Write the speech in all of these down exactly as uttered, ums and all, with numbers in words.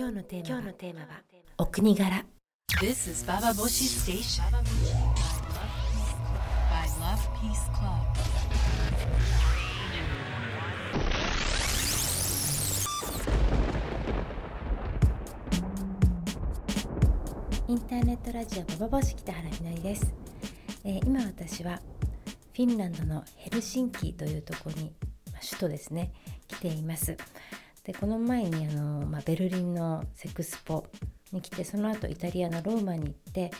今日のテーマはお国柄。 This is Baba Boshi Station by Love Peace Club。 インターネットラジオババボシ北原みのりです。えー、今私はフィンランドのヘルシンキというところに、まあ、首都ですね、来ています。でこの前にあの、まあ、ベルリンのセクスポに来て、その後イタリアのローマに行って、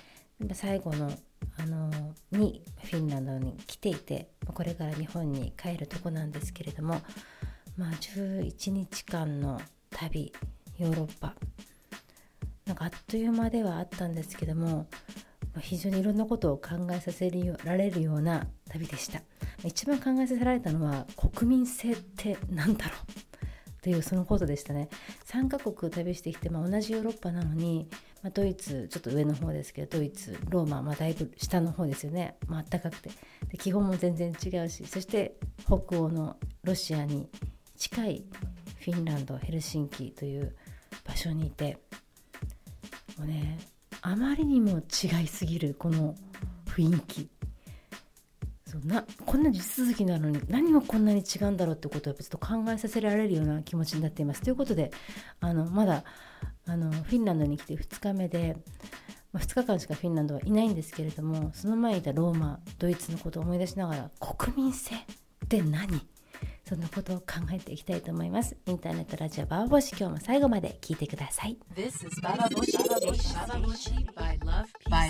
最後の、あのー、にフィンランドに来ていて、これから日本に帰るとこなんですけれども、まあ、じゅういちにちかんの旅、ヨーロッパ、なんかあっという間ではあったんですけども、非常にいろんなことを考えさせられるような旅でした。一番考えさせられたのは、国民性ってなんだろうというそのことでしたね。さんかこく旅してきて、まあ、同じヨーロッパなのに、まあ、ドイツちょっと上の方ですけど、ドイツ、ローマ、まあ、だいぶ下の方ですよね。まあ暖かくて、で気候も全然違うし、そして北欧のロシアに近いフィンランドヘルシンキという場所にいて、もうね、あまりにも違いすぎるこの雰囲気、そんなこんな地続きなのに何がこんなに違うんだろうってことをちょっと考えさせられるような気持ちになっています。ということで、あのまだあのフィンランドに来てふつかめで、まあ、ふつかかんしかフィンランドはいないんですけれども、その前にいたローマ、ドイツのことを思い出しながら、国民性って何、そんなことを考えていきたいと思います。インターネットラジオババボシ、今日も最後まで聞いてください。 This is Baba Boshi Station by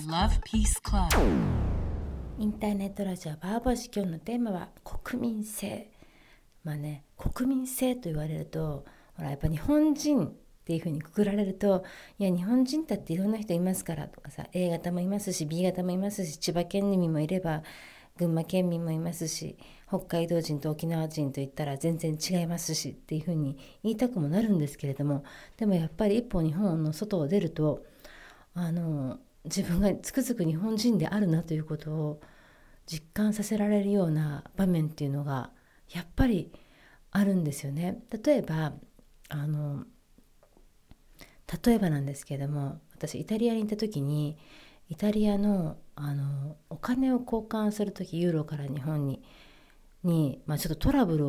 Love Peace Club。 インターネットラジオババボシ、今日のテーマは国民性。まあね、国民性と言われると、ほらやっぱ日本人っていう風にくくられると、いや日本人だっていろんな人いますからとかさ、 A 型もいますし B 型もいますし、千葉県民もいれば群馬県民もいますし、北海道人と沖縄人といったら全然違いますしっていうふうに言いたくもなるんですけれども、でもやっぱり一歩日本の外を出ると、あの自分がつくづく日本人であるなということを実感させられるような場面っていうのがやっぱりあるんですよね。例えばあの例えばなんですけれども、私イタリアに行った時に、イタリアのあのお金を交換するとき、ユーロから日本にに、まあ、ちょっとトラブル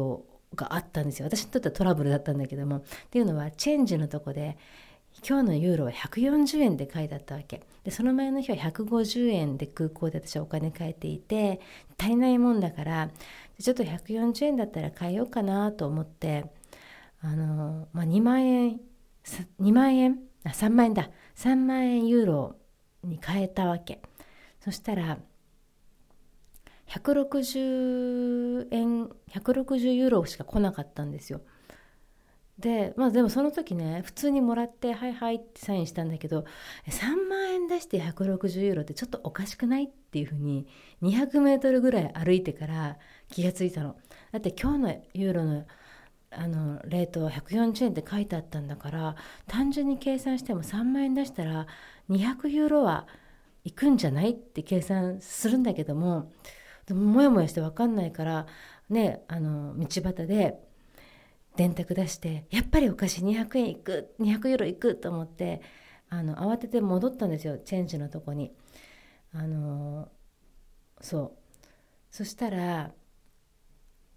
があったんですよ。私にとってはトラブルだったんだけども、っていうのはチェンジのとこで、今日のユーロはひゃくよんじゅうえんで書いてあったわけで、その前の日はひゃくごじゅうえんで空港で私はお金変えていて、足りないもんだから、ちょっとひゃくよんじゅうえんだったら変えようかなと思って、あの、まあ、にまんえんあさんまんえんださんまんえんユーロに変えたわけ。そしたらひゃくろくじゅうえん、ひゃくろくじゅうユーロしか来なかったんですよ。で、まあでもその時ね、普通にもらってはいはいってサインしたんだけど、さんまんえん出してひゃくろくじゅうユーロってちょっとおかしくないっていうふうににひゃくメートルぐらい歩いてから気がついたの。だって今日のユーロのあのレートはひゃくよんじゅうえんって書いてあったんだから、単純に計算してもさんまんえん出したらにひゃくユーロは行くんじゃないって計算するんだけども、でももやもやして分かんないからね、あの道端で電卓出して、やっぱりお菓子にひゃくえんいく、にひゃくユーロいくと思って、あの慌てて戻ったんですよ、チェンジのとこに。あのそう、そしたら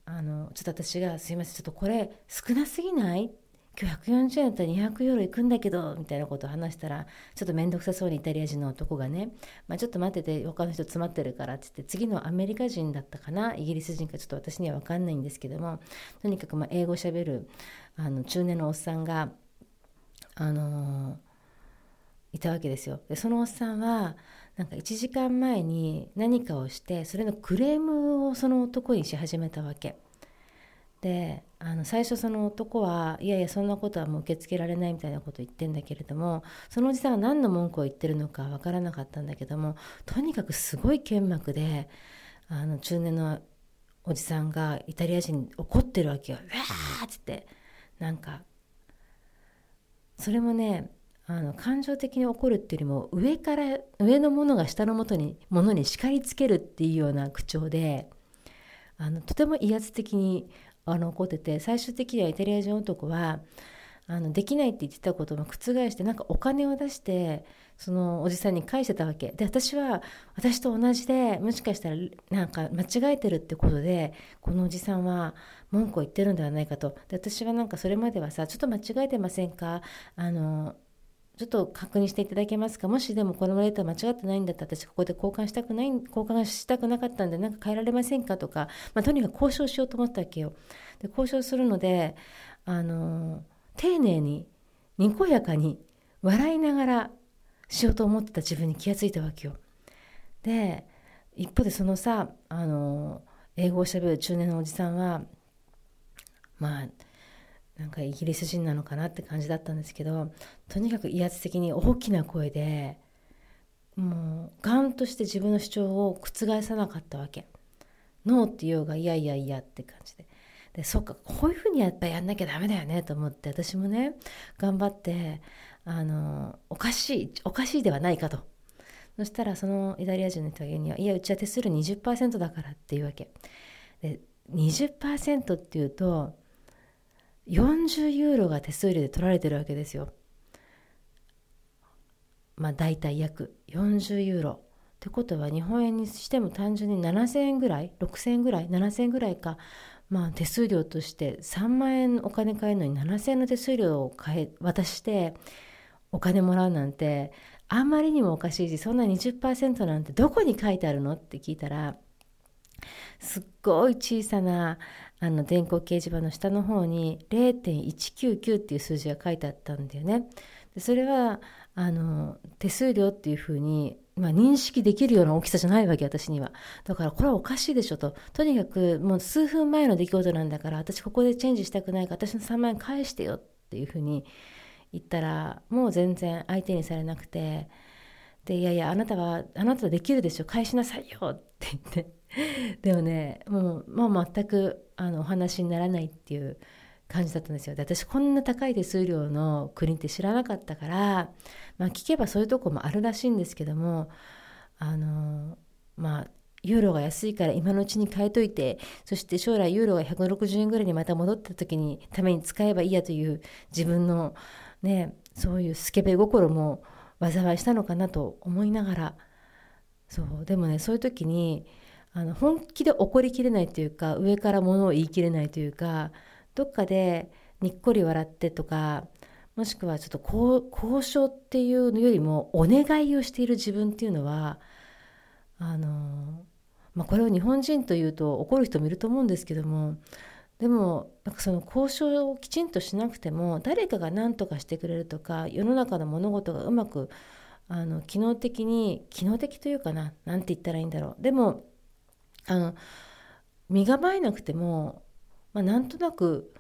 あのちょっと私が、すいませんちょっとこれ少なすぎない、今日ひゃくよんじゅうえんだったらにひゃくユーロいくんだけどみたいなことを話したら、ちょっと面倒くさそうにイタリア人の男がね、まあ、ちょっと待ってて、他の人詰まってるからって言って、次のアメリカ人だったかな、イギリス人か、ちょっと私には分かんないんですけども、とにかくまあ英語しゃべるあの中年のおっさんが、あのー、いたわけですよ。でそのおっさんはなんかいちじかんまえに何かをして、それのクレームをその男にし始めたわけで、あの最初その男は、いやいやそんなことはもう受け付けられないみたいなことを言ってんだけれども、そのおじさんが何の文句を言ってるのかわからなかったんだけども、とにかくすごい剣幕で、あの中年のおじさんがイタリア人に怒ってるわけよ。うわーって言って、なんかそれもね、あの感情的に怒るっていうよりも、上から上のものが下のもとにものに叱りつけるっていうような口調で、あのとても威圧的にあの怒ってて、最終的にはイタリア人男は、あのできないって言ってたことも覆してなんかお金を出してそのおじさんに返してたわけで、私は私と同じでもしかしたらなんか間違えてるってことでこのおじさんは文句を言ってるんではないかと。で私はなんかそれまではさちょっと間違えてませんか、あのちょっと確認していただけますか、もしでもこのレートは間違ってないんだったら私ここで交換したくない交換したくなかったんでなんか変えられませんかとか、まあ、とにかく交渉しようと思ったわけよ。で交渉するのであの丁寧ににこやかに笑いながらしようと思ってた自分に気がついたわけよ。で一方でそのさあの英語をしゃべる中年のおじさんはまあなんかイギリス人なのかなって感じだったんですけど、とにかく威圧的に大きな声でもうガンとして自分の主張を覆さなかったわけ。ノーって言おうがいやいやいやって感じで、でそっかこういうふうにやっぱやんなきゃダメだよねと思って私もね頑張ってあのおかしいおかしいではないかと。そしたらそのイタリア人の人にはいやうちは手数料 にじゅっパーセント だからっていうわけで にじゅっパーセント っていうとよんじゅうユーロが手数料で取られてるわけですよ。まあだいたい約よんじゅうユーロってことは日本円にしても単純にななせんえんぐらいろくせんえんぐらいななせんえんぐらいか、まあ手数料としてさんまんえんお金買えるのにななせんえんの手数料を買え渡してお金もらうなんてあんまりにもおかしいし、そんな にじゅっパーセント なんてどこに書いてあるのって聞いたらすっごい小さなあの電光掲示板の下の方に ゼロてんいちきゅうきゅう っていう数字が書いてあったんだよね。でそれはあの手数料っていうふうに、まあ、認識できるような大きさじゃないわけ私には。だからこれはおかしいでしょと。とにかくもう数分前の出来事なんだから私ここでチェンジしたくないから私のさんまんえん返してよっていうふうに言ったらもう全然相手にされなくて、でいやいやあなたはあなたはできるでしょ返しなさいよって言って、でもねもう、もう全くあのお話にならないっていう感じだったんですよ。で私こんな高い手数料の国って知らなかったから、まあ、聞けばそういうとこもあるらしいんですけども、あのまあユーロが安いから今のうちに変えといてそして将来ユーロがひゃくろくじゅうえんぐらいにまた戻った時にために使えばいいやという自分のねそういうスケベ心も災いしたのかなと思いながら、そうでもねそういう時にあの本気で怒りきれないというか上から物を言いきれないというかどっかでにっこり笑ってとかもしくはちょっとこう交渉っていうのよりもお願いをしている自分っていうのはあの、まあ、これを日本人というと怒る人もいると思うんですけども、でもなんかその交渉をきちんとしなくても誰かが何とかしてくれるとか世の中の物事がうまくあの機能的に機能的というかななんて言ったらいいんだろう、でもあの身構えなくても、まあ、なんとなく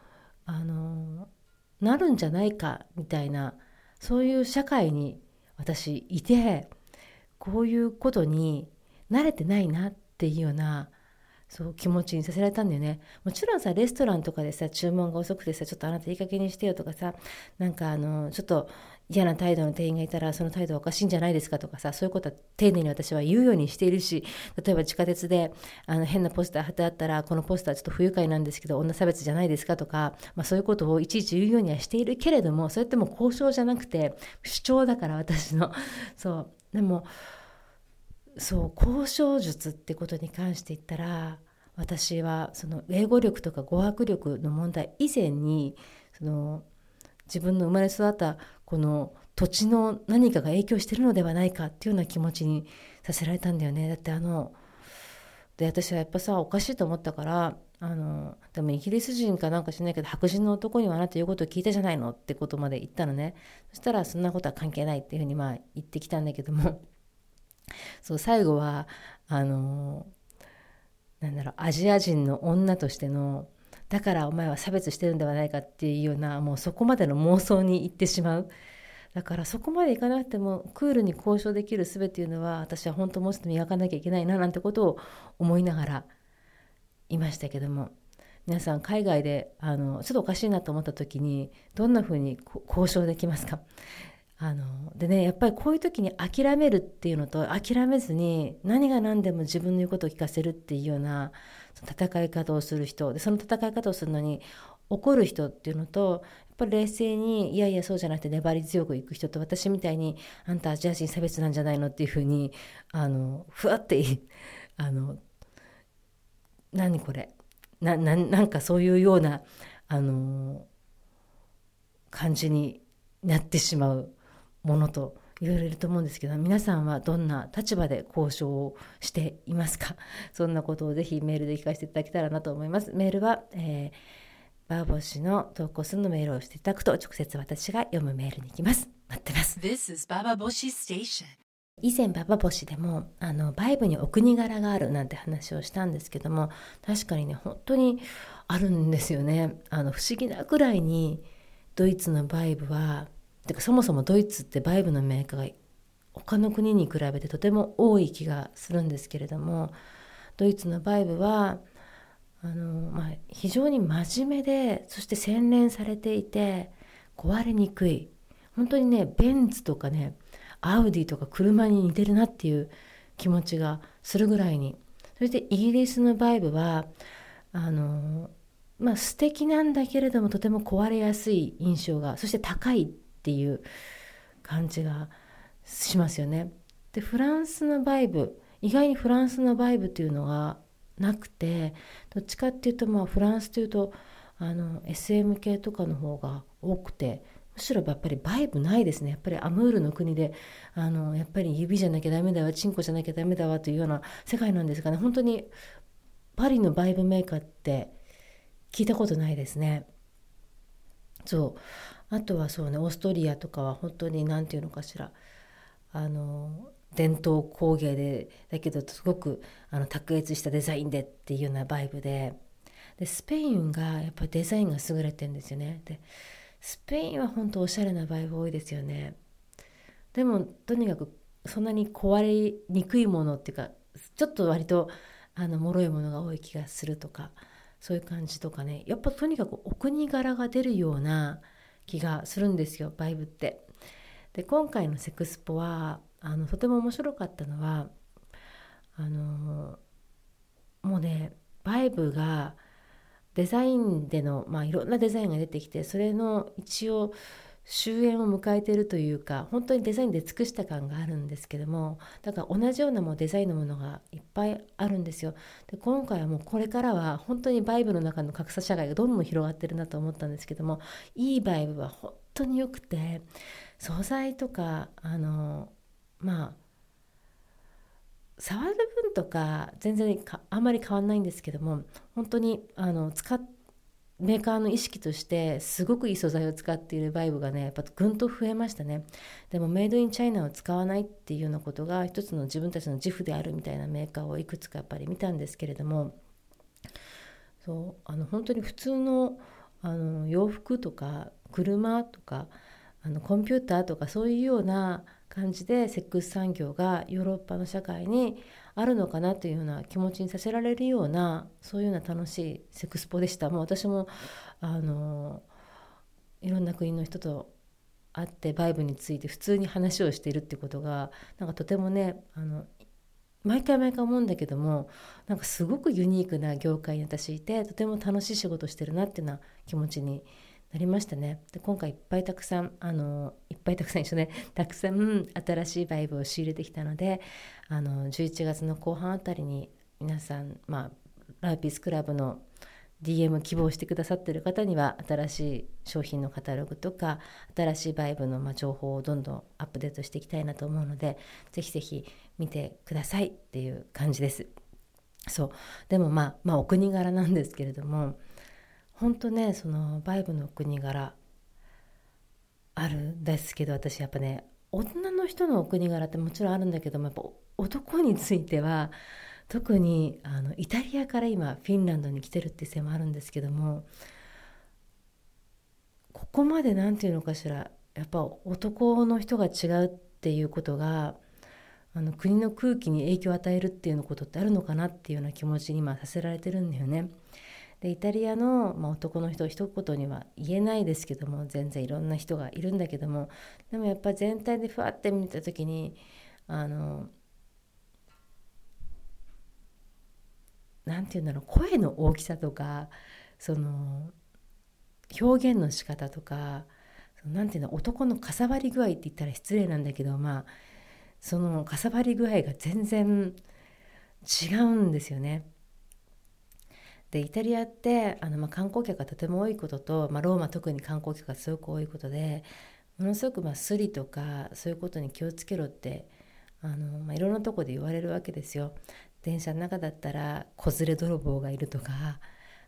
あのなるんじゃないかみたいなそういう社会に私いてこういうことに慣れてないなっていうようなそう気持ちにさせられたんだよね。もちろんさレストランとかでさ注文が遅くてさちょっとあなたいい加減にしてよとかさなんかあのちょっと嫌な態度の店員がいたらその態度おかしいんじゃないですかとかさそういうことは丁寧に私は言うようにしているし、例えば地下鉄であの変なポスター貼ってあったらこのポスターちょっと不愉快なんですけど女差別じゃないですかとか、まあ、そういうことをいちいち言うようにはしているけれどもそれってもう交渉じゃなくて主張だから私のそうでもそう交渉術ってことに関して言ったら私はその英語力とか語学力の問題以前にその自分の生まれ育ったこの土地の何かが影響してるのではないかっていうような気持ちにさせられたんだよね。だってあので私はやっぱさおかしいと思ったからあのでもイギリス人かなんか知らないけど白人の男にはあなた言うことを聞いたじゃないのってことまで言ったのね。そしたらそんなことは関係ないっていうふうにまあ言ってきたんだけどもそう最後はあのなんだろうアジア人の女としてのだからお前は差別してるんではないかっていうようなもうそこまでの妄想に行ってしまう。だからそこまでいかなくてもクールに交渉できる術っていうのは私は本当もうちょっと磨かなきゃいけないななんてことを思いながらいましたけども、皆さん海外であのちょっとおかしいなと思った時にどんなふうに交渉できますか？あのでねやっぱりこういう時に諦めるっていうのと諦めずに何が何でも自分の言うことを聞かせるっていうような戦い方をする人で、その戦い方をするのに怒る人っていうのと、やっぱり冷静にいやいやそうじゃなくて粘り強くいく人と、私みたいにあんたアジア人差別なんじゃないのっていうふうにあのふわってあの何これ な, な, なんかそういうようなあの感じになってしまうものと言われると思うんですけど、皆さんはどんな立場で交渉をしていますか？そんなことをぜひメールで聞かせていただけたらなと思います。メールは、えー、バーボシの投稿するのメールをしていただくと、直接私が読むメールに行きます。待ってます。 This is Baba Boshi Station。 以前ババボシでもあのバイブにお国柄があるなんて話をしたんですけども、確かにね本当にあるんですよね。あの不思議なくらいにドイツのバイブは、てかそもそもドイツってバイブのメーカーが他の国に比べてとても多い気がするんですけれども、ドイツのバイブはあの、まあ、非常に真面目で、そして洗練されていて壊れにくい、本当にねベンツとかねアウディとか車に似てるなっていう気持ちがするぐらいに。そしてイギリスのバイブはあの、まあ、素敵なんだけれどもとても壊れやすい印象が、そして高いっていう感じがしますよね。でフランスのバイブ、意外にフランスのバイブっていうのがなくて、どっちかっていうと、まあ、フランスというとあの エスエム 系とかの方が多くて、むしろやっぱりバイブないですね。やっぱりアムールの国であのやっぱり指じゃなきゃダメだわ、チンコじゃなきゃダメだわというような世界なんですかね。本当にパリのバイブメーカーって聞いたことないですね。そう、あとはそうね、オーストリアとかは本当に何ていうのかしら、あの伝統工芸でだけどすごくあの卓越したデザインでっていうようなバイブで、でスペインがやっぱデザインが優れてるんですよね。でスペインは本当おしゃれなバイブ多いですよね。でもとにかくそんなに壊れにくいものっていうか、ちょっと割とあの脆いものが多い気がするとか、そういう感じとかね、やっぱとにかくお国柄が出るような気がするんですよ、バイブって。で今回のセクスポはあのとても面白かったのは、あのもうねバイブがデザインでの、まあ、いろんなデザインが出てきて、それの一応終焉を迎えているというか、本当にデザインで尽くした感があるんですけども、だから同じようなもうデザインのものがいっぱいあるんですよ。で今回はもうこれからは本当にバイブの中の格差社会がどんどん広がってるなと思ったんですけども、いいバイブは本当によくて、素材とかあのまあ触る分とか全然かあんまり変わんないんですけども、本当にあの使っメーカーの意識としてすごくいい素材を使っているバイブがね、やっぱぐんと増えましたね。でもメイドインチャイナを使わないっていうようなことが一つの自分たちの自負であるみたいなメーカーをいくつかやっぱり見たんですけれども、そうあの本当に普通 の, あの洋服とか車とかあのコンピューターとか、そういうような感じでセックス産業がヨーロッパの社会にあるのかなというような気持ちにさせられるような、そういうような楽しいセクスポでした。もう私もあのいろんな国の人と会ってバイブについて普通に話をしているっていうことが、なんかとてもねあの毎回毎回思うんだけども、なんかすごくユニークな業界に私いて、とても楽しい仕事をしてるなっていうような気持ちになりましたね。で今回いっぱいたくさんあのいっぱいたくさん一緒ねたくさん新しいバイブを仕入れてきたので、あのじゅういちがつの後半あたりに皆さん、まあ、Love Peace Clubの ディーエム 希望してくださっている方には、新しい商品のカタログとか新しいバイブの、まあ、情報をどんどんアップデートしていきたいなと思うので、ぜひぜひ見てくださいっていう感じです。そうでも、まあ、まあお国柄なんですけれども、本当ねそのバイブの国柄あるんですけど、私やっぱね女の人のお国柄ってもちろんあるんだけども、やっぱ男については特にあのイタリアから今フィンランドに来てるっていうせいもあるんですけども、ここまでなんていうのかしら、やっぱ男の人が違うっていうことがあの国の空気に影響を与えるっていうのことってあるのかなっていうような気持ちに今させられてるんだよね。でイタリアの、まあ、男の人一言には言えないですけども、全然いろんな人がいるんだけども、でもやっぱ全体でふわって見た時にあのなんていうんだろう、声の大きさとか、その表現の仕方とか、なんていうの、男のかさばり具合って言ったら失礼なんだけど、まあそのかさばり具合が全然違うんですよね。でイタリアってあの、まあ、観光客がとても多いことと、まあ、ローマ特に観光客がすごく多いことで、ものすごくまあスリとかそういうことに気をつけろってあの、まあ、いろんなとこで言われるわけですよ。電車の中だったら子連れ泥棒がいるとか、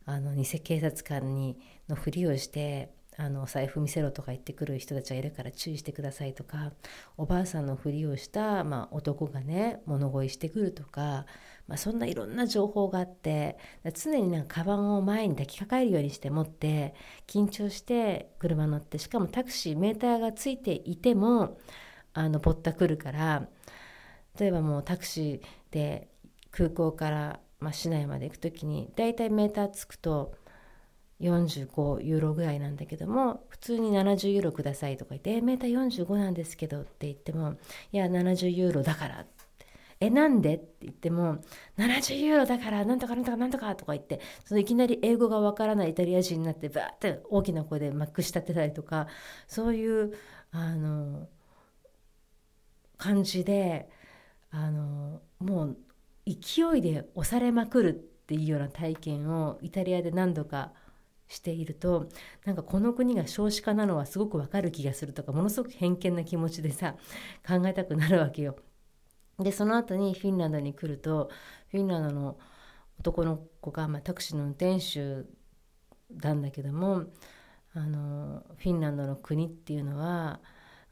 あの偽警察官にのふりをしてあのお財布見せろとか言ってくる人たちがいるから注意してくださいとか、おばあさんのふりをした、まあ、男がね物乞いしてくるとか、まあ、そんないろんな情報があって、常になんかカバンを前に抱きかかえるようにして持って緊張して車乗って、しかもタクシーメーターがついていてもあのぼったくるから、例えばもうタクシーで空港から、まあ、市内まで行くときにだいたいメーターつくとよんじゅうごユーロぐらいなんだけども、普通にななじゅうユーロくださいとか言って、えメーターよんじゅうごなんですけどって言っても、いやななじゅうユーロだから、えなんでって言ってもななじゅうユーロだからなんとかなんとかなんとかとか言って、そのいきなり英語がわからないイタリア人になってバーって大きな声でまくし立てたりとか、そういうあの感じであのもう勢いで押されまくるっていうような体験をイタリアで何度かしていると、なんかこの国が少子化なのはすごくわかる気がするとか、ものすごく偏見な気持ちでさ考えたくなるわけよ。でその後にフィンランドに来ると、フィンランドの男の子が、まあ、タクシーの運転手なんだけども、あのフィンランドの国っていうのは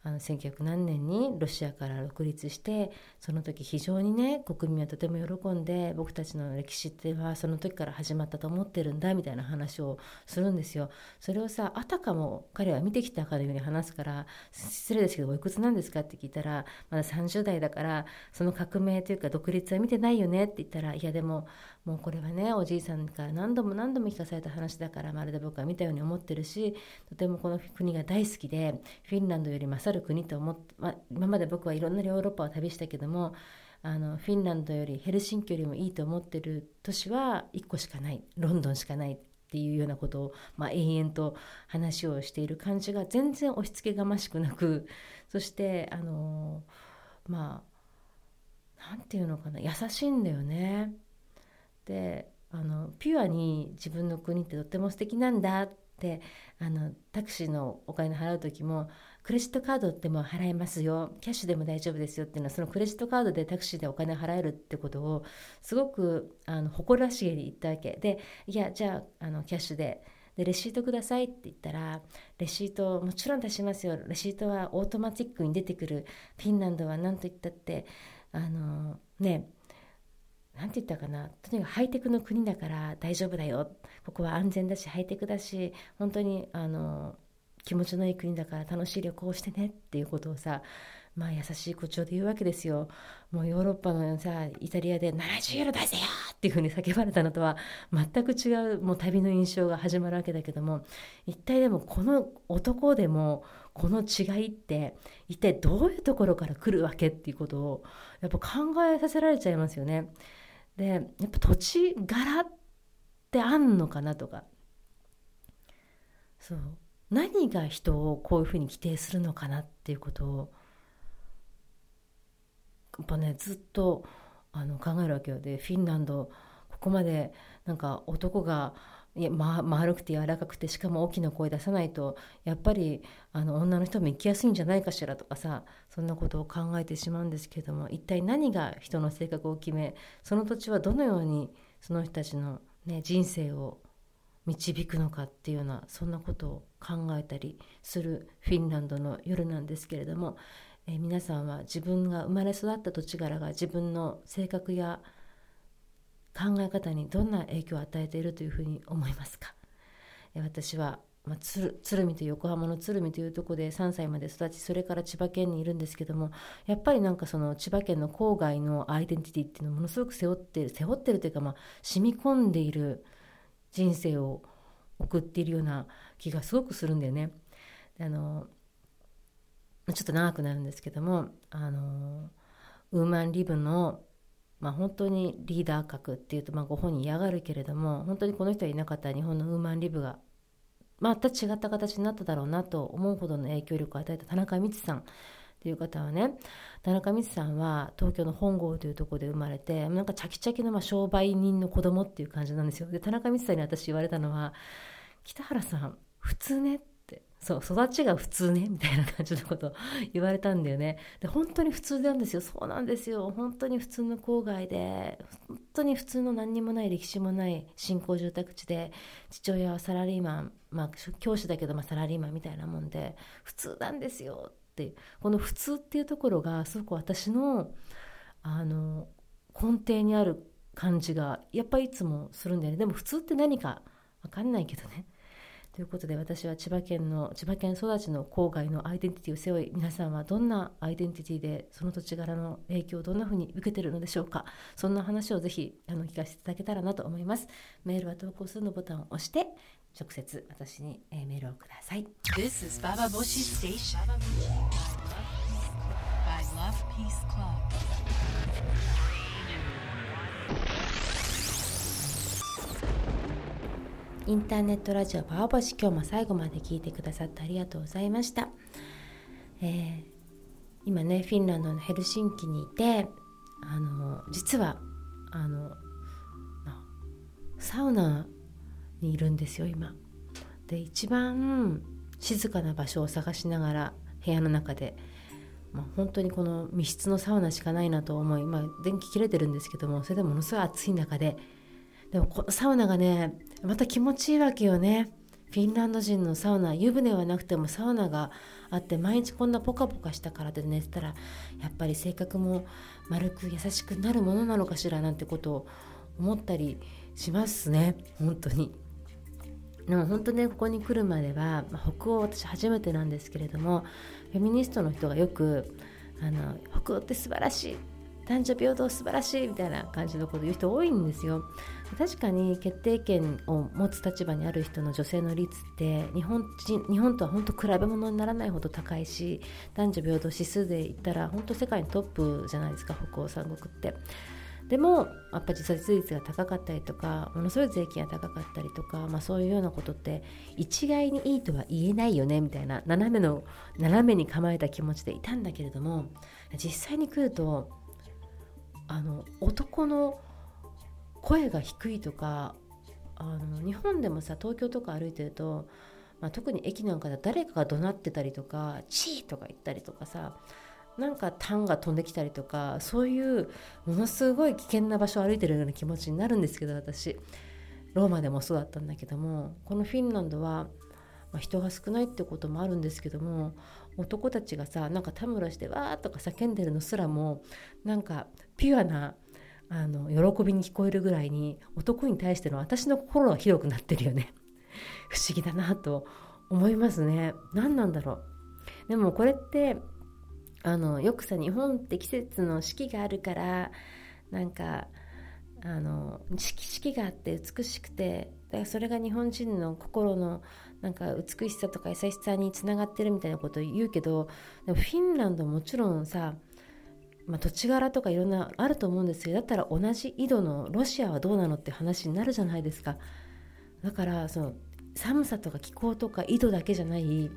あのせんきゅうひゃくなんねんにロシアから独立して、その時非常にね国民はとても喜んで、僕たちの歴史ってはその時から始まったと思ってるんだみたいな話をするんですよ。それをさあたかも彼は見てきたかのように話すから、失礼ですけどおいくつなんですかって聞いたら、まださんじゅうだいだからその革命というか独立は見てないよねって言ったら、いやでももうこれはねおじいさんから何度も何度も聞かされた話だから、まるで僕は見たように思ってるし、とてもこの国が大好きで、フィンランドより勝る国と思って、まあ、今まで僕はいろんなヨーロッパを旅したけども、あのフィンランドよりヘルシンキよりもいいと思ってる都市はいっこしかない、ロンドンしかないっていうようなことを、まあ、延々と話をしている感じが全然押し付けがましくなく、そしてあのまあなんていうのかな、優しいんだよね。であのピュアに自分の国ってとっても素敵なんだって、あのタクシーのお金払う時もクレジットカードでも払えますよ、キャッシュでも大丈夫ですよっていうのは、そのクレジットカードでタクシーでお金払えるってことをすごくあの誇らしげに言ったわけで、いやじゃあ、 あのキャッシュで、でレシートくださいって言ったら、レシートもちろん出しますよ、レシートはオートマチックに出てくる、フィンランドはなんと言ったってあのねなんて言ったかな、とにかくハイテクの国だから大丈夫だよ、ここは安全だしハイテクだし本当にあの気持ちのいい国だから楽しい旅行をしてねっていうことをさ、まあ優しい口調で言うわけですよ。もうヨーロッパのさイタリアでななじゅうユーロ出せよっていうふうに叫ばれたのとは全く違う、もう旅の印象が始まるわけだけども、一体でもこの男でもこの違いって一体どういうところから来るわけっていうことをやっぱ考えさせられちゃいますよね。でやっぱ土地柄ってあんのかなとか、そう何が人をこういうふうに規定するのかなっていうことをやっぱねずっとあの考えるわけよ。でフィンランドここまでなんか男がいや、ま、丸くて柔らかくてしかも大きな声出さないとやっぱりあの女の人も生きやすいんじゃないかしらとかさ、そんなことを考えてしまうんですけども、一体何が人の性格を決め、その土地はどのようにその人たちの、ね、人生を導くのかっていうような、そんなことを考えたりするフィンランドの夜なんですけれども、えー、皆さんは自分が生まれ育った土地柄が自分の性格や考え方にどんな影響を与えているというふうに思いますか？えー、私は、まあ、鶴見という横浜の鶴見というところでさんさいまで育ち、それから千葉県にいるんですけども、やっぱりなんかその千葉県の郊外のアイデンティティっていうのをものすごく背負っている背負ってるというか、まあ、染み込んでいる人生を送っているような気がすごくするんだよね。あのちょっと長くなるんですけども、あのウーマンリブの、まあ、本当にリーダー格っていうと、まあ、ご本人嫌がるけれども、本当にこの人がいなかったら日本のウーマンリブがまた違った形になっただろうなと思うほどの影響力を与えた田中道さんという方はね、田中道さんは東京の本郷というところで生まれて、なんかチャキチャキのまあ商売人の子供っていう感じなんですよ。で、田中道さんに私言われたのは、北原さん普通ねって、そう育ちが普通ねみたいな感じのこと言われたんだよね。で、本当に普通なんですよ。そうなんですよ、本当に普通の郊外で、本当に普通の何にもない歴史もない新興住宅地で、父親はサラリーマン、まあ教師だけどまあサラリーマンみたいなもんで普通なんですよって、この普通っていうところがすごく私のあの根底にある感じがやっぱりいつもするんだよね。でも普通って何か分かんないけどね。ということで、私は千葉県の千葉県育ちの郊外のアイデンティティを背負い、皆さんはどんなアイデンティティでその土地柄の影響をどんなふうに受けているのでしょうか。そんな話をぜひあの聞かせていただけたらなと思います。メールは投稿するのボタンを押して直接私にメールをください。 This is Baba Boshi Station by Love Peace Club。 インターネットラジオババボシ、今日も最後まで聞いてくださってありがとうございました。えー、今ね、フィンランドのヘルシンキにいて、あの実はあのサウナにいるんですよ今。で、一番静かな場所を探しながら部屋の中で、まあ、本当にこの密室のサウナしかないなと思い、まあ、電気切れてるんですけども、それでもものすごい暑い中で、でもこのサウナがねまた気持ちいいわけよね。フィンランド人のサウナ、湯船はなくてもサウナがあって、毎日こんなポカポカしたからで寝てたらやっぱり性格も丸く優しくなるものなのかしらなんてことを思ったりしますね、本当に。でも本当ね、ここに来るまでは、まあ、北欧私初めてなんですけれども、フェミニストの人がよくあの北欧って素晴らしい、男女平等素晴らしいみたいな感じのことを言う人多いんですよ。確かに決定権を持つ立場にある人の女性の率って日本人、日本とは本当比べ物にならないほど高いし、男女平等指数で言ったら本当世界のトップじゃないですか、北欧三国って。でもやっぱり自殺率が高かったりとか、ものすごい税金が高かったりとか、まあ、そういうようなことって一概にいいとは言えないよねみたいな斜めの斜めに構えた気持ちでいたんだけれども、実際に来るとあの男の声が低いとか、あの日本でもさ、東京とか歩いてると、まあ、特に駅なんかで誰かが怒鳴ってたりとか、チーとか言ったりとかさ、なんかタンが飛んできたりとか、そういうものすごい危険な場所を歩いてるような気持ちになるんですけど、私ローマでもそうだったんだけども、このフィンランドは、まあ、人が少ないってこともあるんですけども、男たちがさ、なんかたむろしてわーとか叫んでるのすらも、なんかピュアなあの喜びに聞こえるぐらいに、男に対しての私の心は広くなってるよね不思議だなと思いますね。何なんだろう。でもこれってあのよくさ、日本って季節の四季があるから、なんかあの四季四季があって美しくて、だからそれが日本人の心のなんか美しさとか優しさにつながってるみたいなことを言うけど、でもフィンランドもちろんさ、まあ、土地柄とかいろんなあると思うんですけど、だったら同じ緯度のロシアはどうなのって話になるじゃないですか。だからその寒さとか気候とか緯度だけじゃない、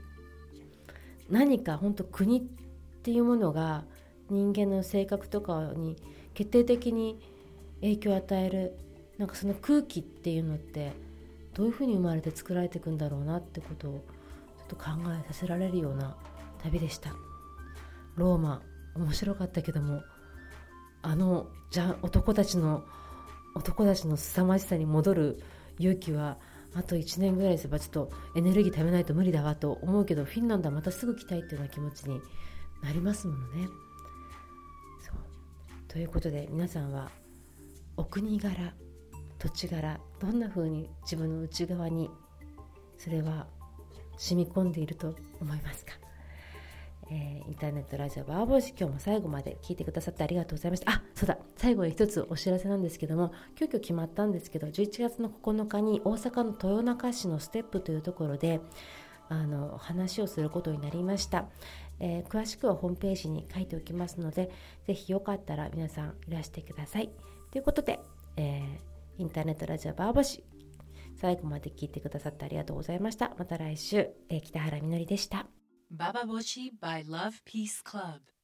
何か本当国ってっていうものが人間の性格とかに決定的に影響を与える、なんかその空気っていうのってどういうふうに生まれて作られていくんだろうなってことをちょっと考えさせられるような旅でした。ローマ面白かったけども、あのじゃ男たちの男たちの凄まじさに戻る勇気はあといちねんぐらいすればちょっとエネルギー貯めないと無理だわと思うけど、フィンランドはまたすぐ来たいっていうような気持ちになりますものね。そうということで、皆さんはお国柄土地柄どんな風に自分の内側にそれは染み込んでいると思いますか。えー、インターネットラジオバーボーシ、今日も最後まで聞いてくださってありがとうございました。あ、そうだ、最後に一つお知らせなんですけども、急遽決まったんですけど、じゅういちがつのここのかに大阪の豊中市のステップというところであの話をすることになりました。えー、詳しくはホームページに書いておきますので、ぜひよかったら皆さんいらしてくださいということで、えー、インターネットラジオバーボシ、最後まで聞いてくださってありがとうございました。また来週、えー、北原みのりでした。Baba Boshi by Love Peace Club